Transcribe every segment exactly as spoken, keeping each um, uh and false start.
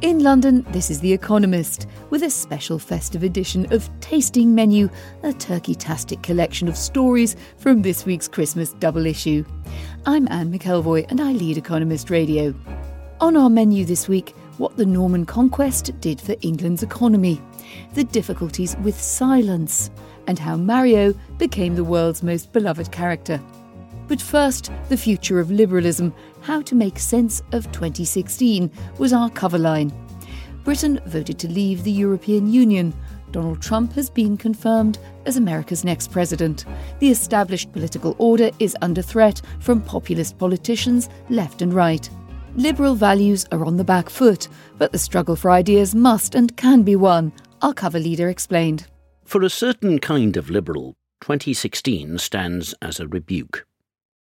In London, this is The Economist, with a special festive edition of Tasting Menu, a turkey-tastic collection of stories from this week's Christmas double issue. I'm Anne McElvoy and I lead Economist Radio. On our menu this week, what the Norman Conquest did for England's economy, the difficulties with silence, and how Mario became the world's most beloved character. But first, the future of liberalism, how to make sense of twenty sixteen, was our cover line. Britain voted to leave the European Union. Donald Trump has been confirmed as America's next president. The established political order is under threat from populist politicians left and right. Liberal values are on the back foot, but the struggle for ideas must and can be won, our cover leader explained. For a certain kind of liberal, twenty sixteen stands as a rebuke.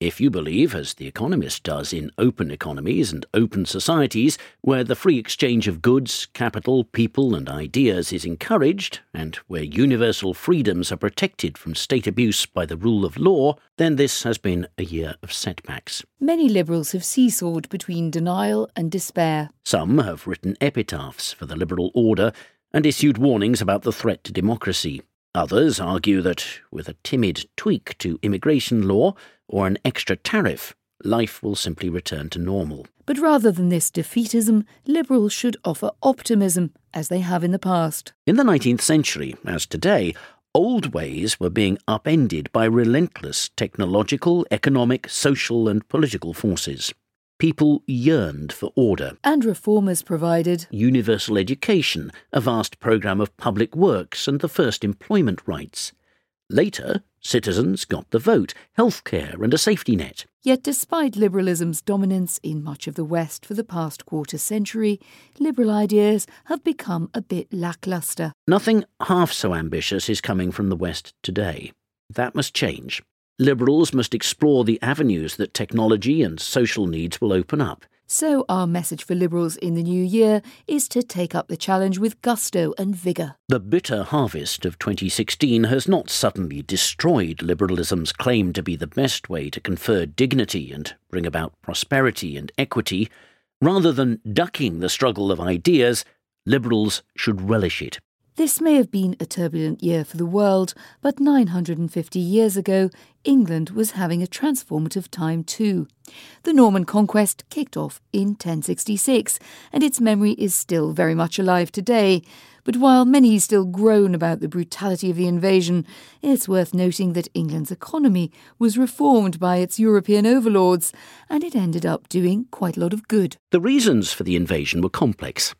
If you believe, as The Economist does, in open economies and open societies, where the free exchange of goods, capital, people and ideas is encouraged, and where universal freedoms are protected from state abuse by the rule of law, then this has been a year of setbacks. Many liberals have seesawed between denial and despair. Some have written epitaphs for the liberal order and issued warnings about the threat to democracy. Others argue that, with a timid tweak to immigration law or an extra tariff, life will simply return to normal. But rather than this defeatism, liberals should offer optimism, as they have in the past. In the nineteenth century, as today, old ways were being upended by relentless technological, economic, social and political forces. People yearned for order. And reformers provided universal education, a vast programme of public works and the first employment rights. Later, citizens got the vote, healthcare and a safety net. Yet despite liberalism's dominance in much of the West for the past quarter century, liberal ideas have become a bit lacklustre. Nothing half so ambitious is coming from the West today. That must change. Liberals must explore the avenues that technology and social needs will open up. So our message for liberals in the new year is to take up the challenge with gusto and vigour. The bitter harvest of twenty sixteen has not suddenly destroyed liberalism's claim to be the best way to confer dignity and bring about prosperity and equity. Rather than ducking the struggle of ideas, liberals should relish it. This may have been a turbulent year for the world, but nine hundred fifty years ago, England was having a transformative time too. The Norman Conquest kicked off in ten sixty-six, and its memory is still very much alive today. But while many still groan about the brutality of the invasion, it's worth noting that England's economy was reformed by its European overlords, and it ended up doing quite a lot of good. The reasons for the invasion were complex.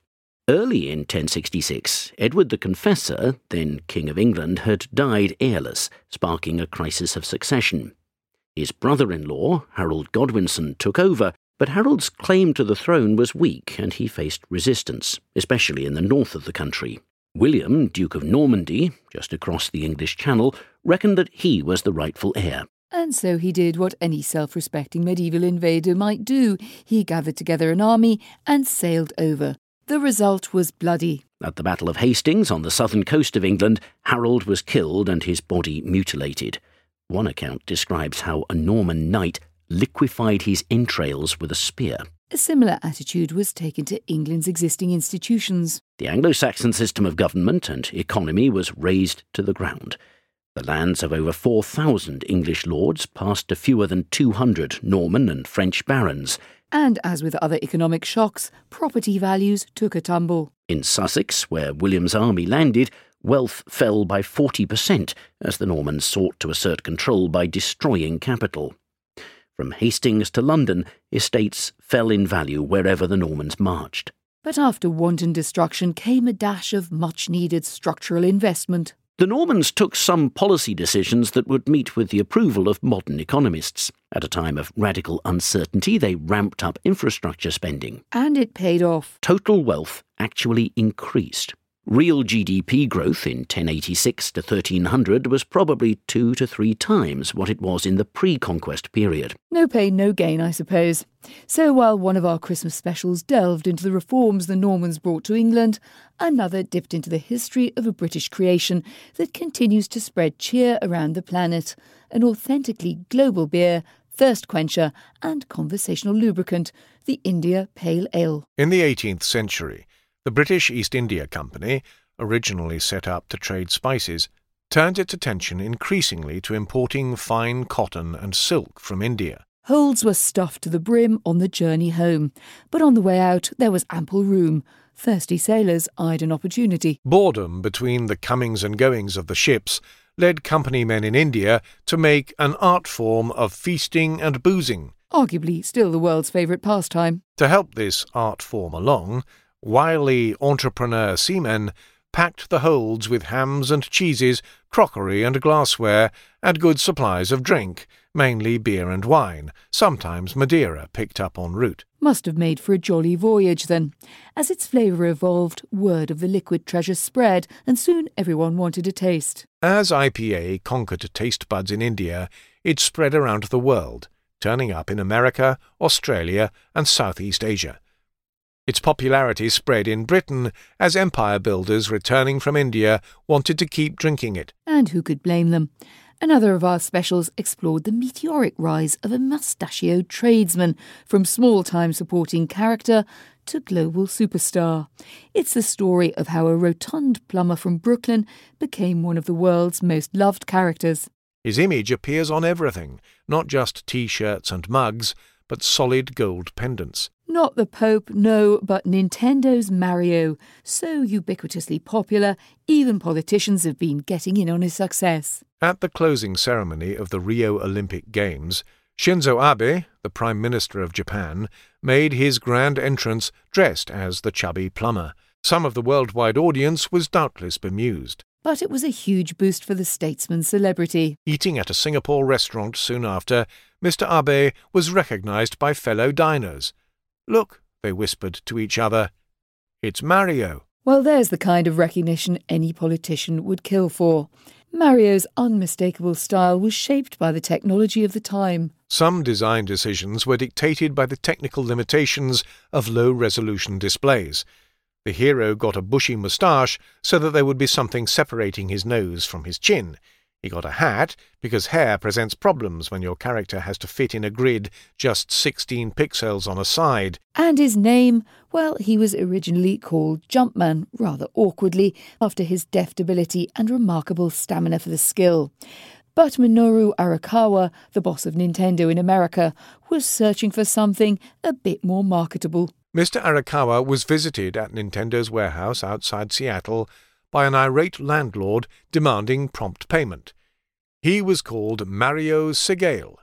Early in ten sixty-six, Edward the Confessor, then King of England, had died heirless, sparking a crisis of succession. His brother-in-law, Harold Godwinson, took over, but Harold's claim to the throne was weak and he faced resistance, especially in the north of the country. William, Duke of Normandy, just across the English Channel, reckoned that he was the rightful heir. And so he did what any self-respecting medieval invader might do. He gathered together an army and sailed over. The result was bloody. At the Battle of Hastings on the southern coast of England, Harold was killed and his body mutilated. One account describes how a Norman knight liquefied his entrails with a spear. A similar attitude was taken to England's existing institutions. The Anglo-Saxon system of government and economy was razed to the ground. The lands of over four thousand English lords passed to fewer than two hundred Norman and French barons. And as with other economic shocks, property values took a tumble. In Sussex, where William's army landed, wealth fell by forty percent as the Normans sought to assert control by destroying capital. From Hastings to London, estates fell in value wherever the Normans marched. But after wanton destruction came a dash of much-needed structural investment. The Normans took some policy decisions that would meet with the approval of modern economists. At a time of radical uncertainty, they ramped up infrastructure spending. And it paid off. Total wealth actually increased. Real G D P growth in ten eighty-six to thirteen hundred was probably two to three times what it was in the pre-conquest period. No pain, no gain, I suppose. So while one of our Christmas specials delved into the reforms the Normans brought to England, another dipped into the history of a British creation that continues to spread cheer around the planet, an authentically global beer, thirst quencher and conversational lubricant, the India Pale Ale. In the eighteenth century, the British East India Company, originally set up to trade spices, turned its attention increasingly to importing fine cotton and silk from India. Holds were stuffed to the brim on the journey home, but on the way out there was ample room. Thirsty sailors eyed an opportunity. Boredom between the comings and goings of the ships led company men in India to make an art form of feasting and boozing. Arguably still the world's favourite pastime. To help this art form along, wily entrepreneur seamen packed the holds with hams and cheeses, crockery and glassware, and good supplies of drink, mainly beer and wine, sometimes Madeira picked up en route. Must have made for a jolly voyage then. As its flavour evolved, word of the liquid treasure spread, and soon everyone wanted a taste. As I P A conquered taste buds in India, it spread around the world, turning up in America, Australia and Southeast Asia. Its popularity spread in Britain as empire builders returning from India wanted to keep drinking it. And who could blame them? Another of our specials explored the meteoric rise of a mustachioed tradesman from small-time supporting character to global superstar. It's the story of how a rotund plumber from Brooklyn became one of the world's most loved characters. His image appears on everything, not just T-shirts and mugs, but solid gold pendants. Not the Pope, no, but Nintendo's Mario. So ubiquitously popular, even politicians have been getting in on his success. At the closing ceremony of the Rio Olympic Games, Shinzo Abe, the Prime Minister of Japan, made his grand entrance dressed as the chubby plumber. Some of the worldwide audience was doubtless bemused. But it was a huge boost for the statesman's celebrity. Eating at a Singapore restaurant soon after, Mister Abe was recognised by fellow diners. "Look," they whispered to each other, "it's Mario." Well, there's the kind of recognition any politician would kill for. Mario's unmistakable style was shaped by the technology of the time. Some design decisions were dictated by the technical limitations of low-resolution displays. The hero got a bushy moustache so that there would be something separating his nose from his chin. He got a hat because hair presents problems when your character has to fit in a grid just sixteen pixels on a side. And his name? Well, he was originally called Jumpman, rather awkwardly, after his deft ability and remarkable stamina for the skill. But Minoru Arakawa, the boss of Nintendo in America, was searching for something a bit more marketable. Mister Arakawa was visited at Nintendo's warehouse outside Seattle by an irate landlord demanding prompt payment. He was called Mario Segale,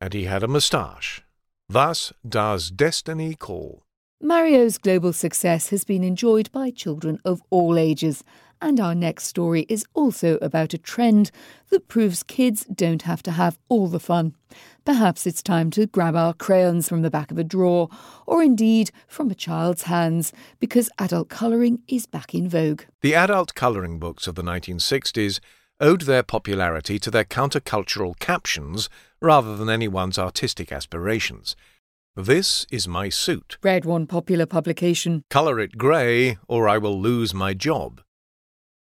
and he had a moustache. Thus does destiny call. Mario's global success has been enjoyed by children of all ages, and our next story is also about a trend that proves kids don't have to have all the fun. Perhaps it's time to grab our crayons from the back of a drawer, or indeed from a child's hands, because adult colouring is back in vogue. The adult colouring books of the nineteen sixties owed their popularity to their countercultural captions rather than anyone's artistic aspirations. "This is my suit," read one popular publication. "Colour it grey or I will lose my job."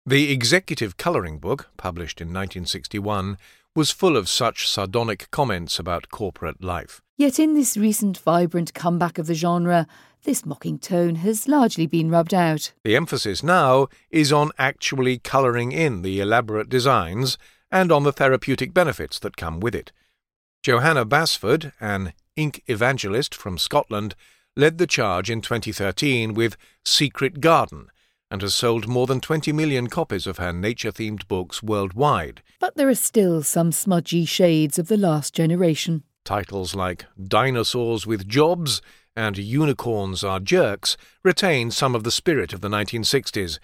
The Executive Colouring Book, published in nineteen sixty-one, was full of such sardonic comments about corporate life. Yet in this recent vibrant comeback of the genre, this mocking tone has largely been rubbed out. The emphasis now is on actually colouring in the elaborate designs and on the therapeutic benefits that come with it. Johanna Basford, an ink evangelist from Scotland, led the charge in twenty thirteen with Secret Garden, and has sold more than twenty million copies of her nature-themed books worldwide. But there are still some smudgy shades of the last generation. Titles like Dinosaurs with Jobs and Unicorns Are Jerks retain some of the spirit of the nineteen sixties,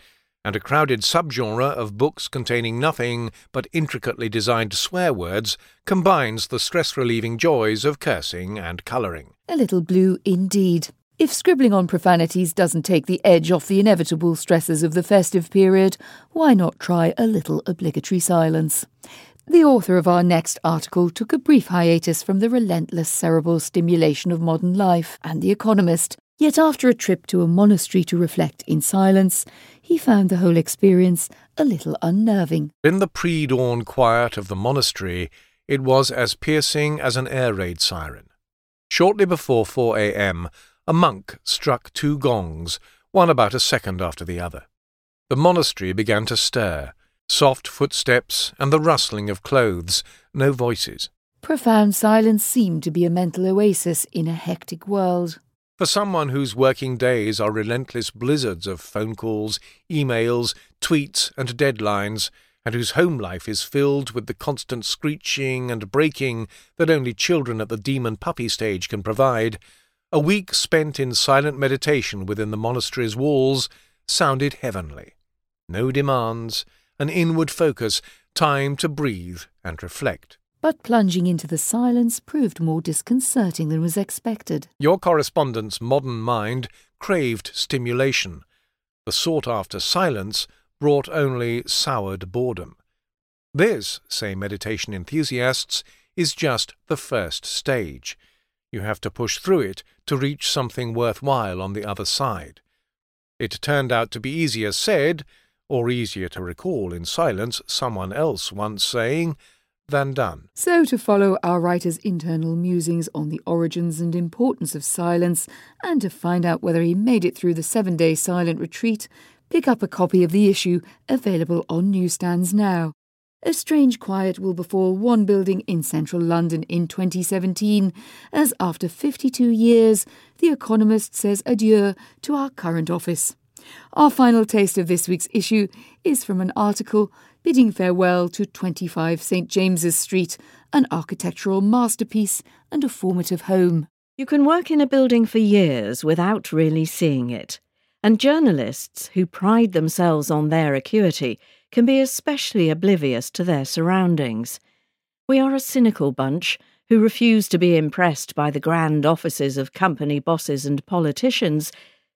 and a crowded subgenre of books containing nothing but intricately designed swear words combines the stress-relieving joys of cursing and colouring. A little blue indeed. If scribbling on profanities doesn't take the edge off the inevitable stresses of the festive period, why not try a little obligatory silence? The author of our next article took a brief hiatus from the relentless cerebral stimulation of modern life and The Economist, yet after a trip to a monastery to reflect in silence, he found the whole experience a little unnerving. In the pre-dawn quiet of the monastery, it was as piercing as an air raid siren. Shortly before four a.m., a monk struck two gongs, one about a second after the other. The monastery began to stir, soft footsteps and the rustling of clothes, no voices. Profound silence seemed to be a mental oasis in a hectic world. For someone whose working days are relentless blizzards of phone calls, emails, tweets and deadlines, and whose home life is filled with the constant screeching and breaking that only children at the demon puppy stage can provide, a week spent in silent meditation within the monastery's walls sounded heavenly. No demands, an inward focus, time to breathe and reflect. But plunging into the silence proved more disconcerting than was expected. Your correspondent's modern mind craved stimulation. The sought-after silence brought only soured boredom. This, say meditation enthusiasts, is just the first stage. You have to push through it to reach something worthwhile on the other side. It turned out to be easier said, or easier to recall in silence, someone else once saying, than done. So to follow our writer's internal musings on the origins and importance of silence, and to find out whether he made it through the seven-day silent retreat, pick up a copy of the issue available on newsstands now. A strange quiet will befall one building in central London in twenty seventeen, as after fifty-two years, The Economist says adieu to our current office. Our final taste of this week's issue is from an article bidding farewell to twenty-five St James's Street, an architectural masterpiece and a formative home. You can work in a building for years without really seeing it, and journalists who pride themselves on their acuity can be especially oblivious to their surroundings. We are a cynical bunch who refuse to be impressed by the grand offices of company bosses and politicians,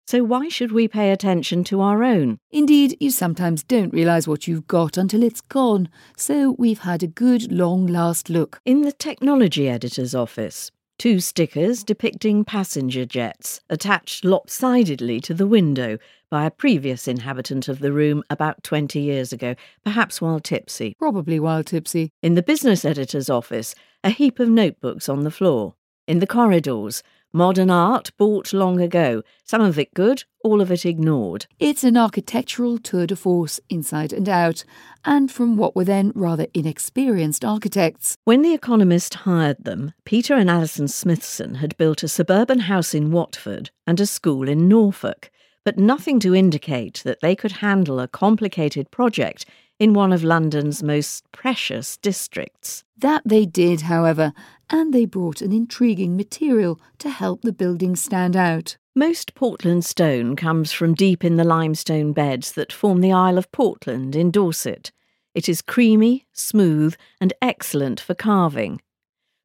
so why should we pay attention to our own? Indeed, you sometimes don't realise what you've got until it's gone, so we've had a good long last look. In the technology editor's office, two stickers depicting passenger jets attached lopsidedly to the window by a previous inhabitant of the room about twenty years ago, perhaps while tipsy. Probably while tipsy. In the business editor's office, a heap of notebooks on the floor. In the corridors, modern art bought long ago, some of it good, all of it ignored. It's an architectural tour de force, inside and out, and from what were then rather inexperienced architects. When The Economist hired them, Peter and Alison Smithson had built a suburban house in Watford and a school in Norfolk, but nothing to indicate that they could handle a complicated project in one of London's most precious districts. That they did, however, and they brought an intriguing material to help the building stand out. Most Portland stone comes from deep in the limestone beds that form the Isle of Portland in Dorset. It is creamy, smooth, and excellent for carving.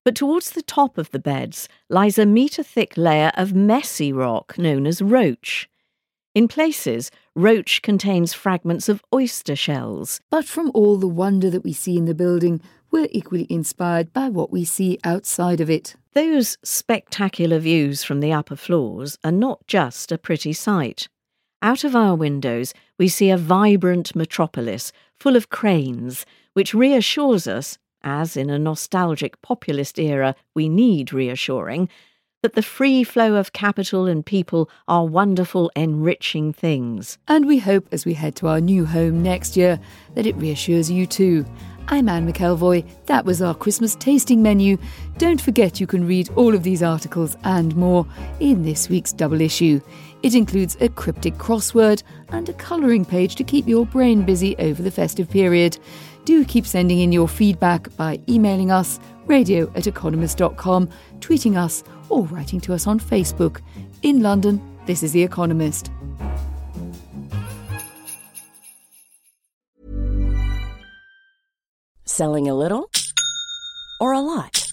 But towards the top of the beds lies a metre-thick layer of messy rock known as roach. In places, roach contains fragments of oyster shells. But from all the wonder that we see in the building, we're equally inspired by what we see outside of it. Those spectacular views from the upper floors are not just a pretty sight. Out of our windows, we see a vibrant metropolis full of cranes, which reassures us, as in a nostalgic populist era we need reassuring, that the free flow of capital and people are wonderful, enriching things. And we hope as we head to our new home next year that it reassures you too. I'm Anne McElvoy. That was our Christmas tasting menu. Don't forget you can read all of these articles and more in this week's double issue. It includes a cryptic crossword and a colouring page to keep your brain busy over the festive period. Do keep sending in your feedback by emailing us, radio at economist dot com, tweeting us or writing to us on Facebook. In London, this is The Economist. Selling a little or a lot?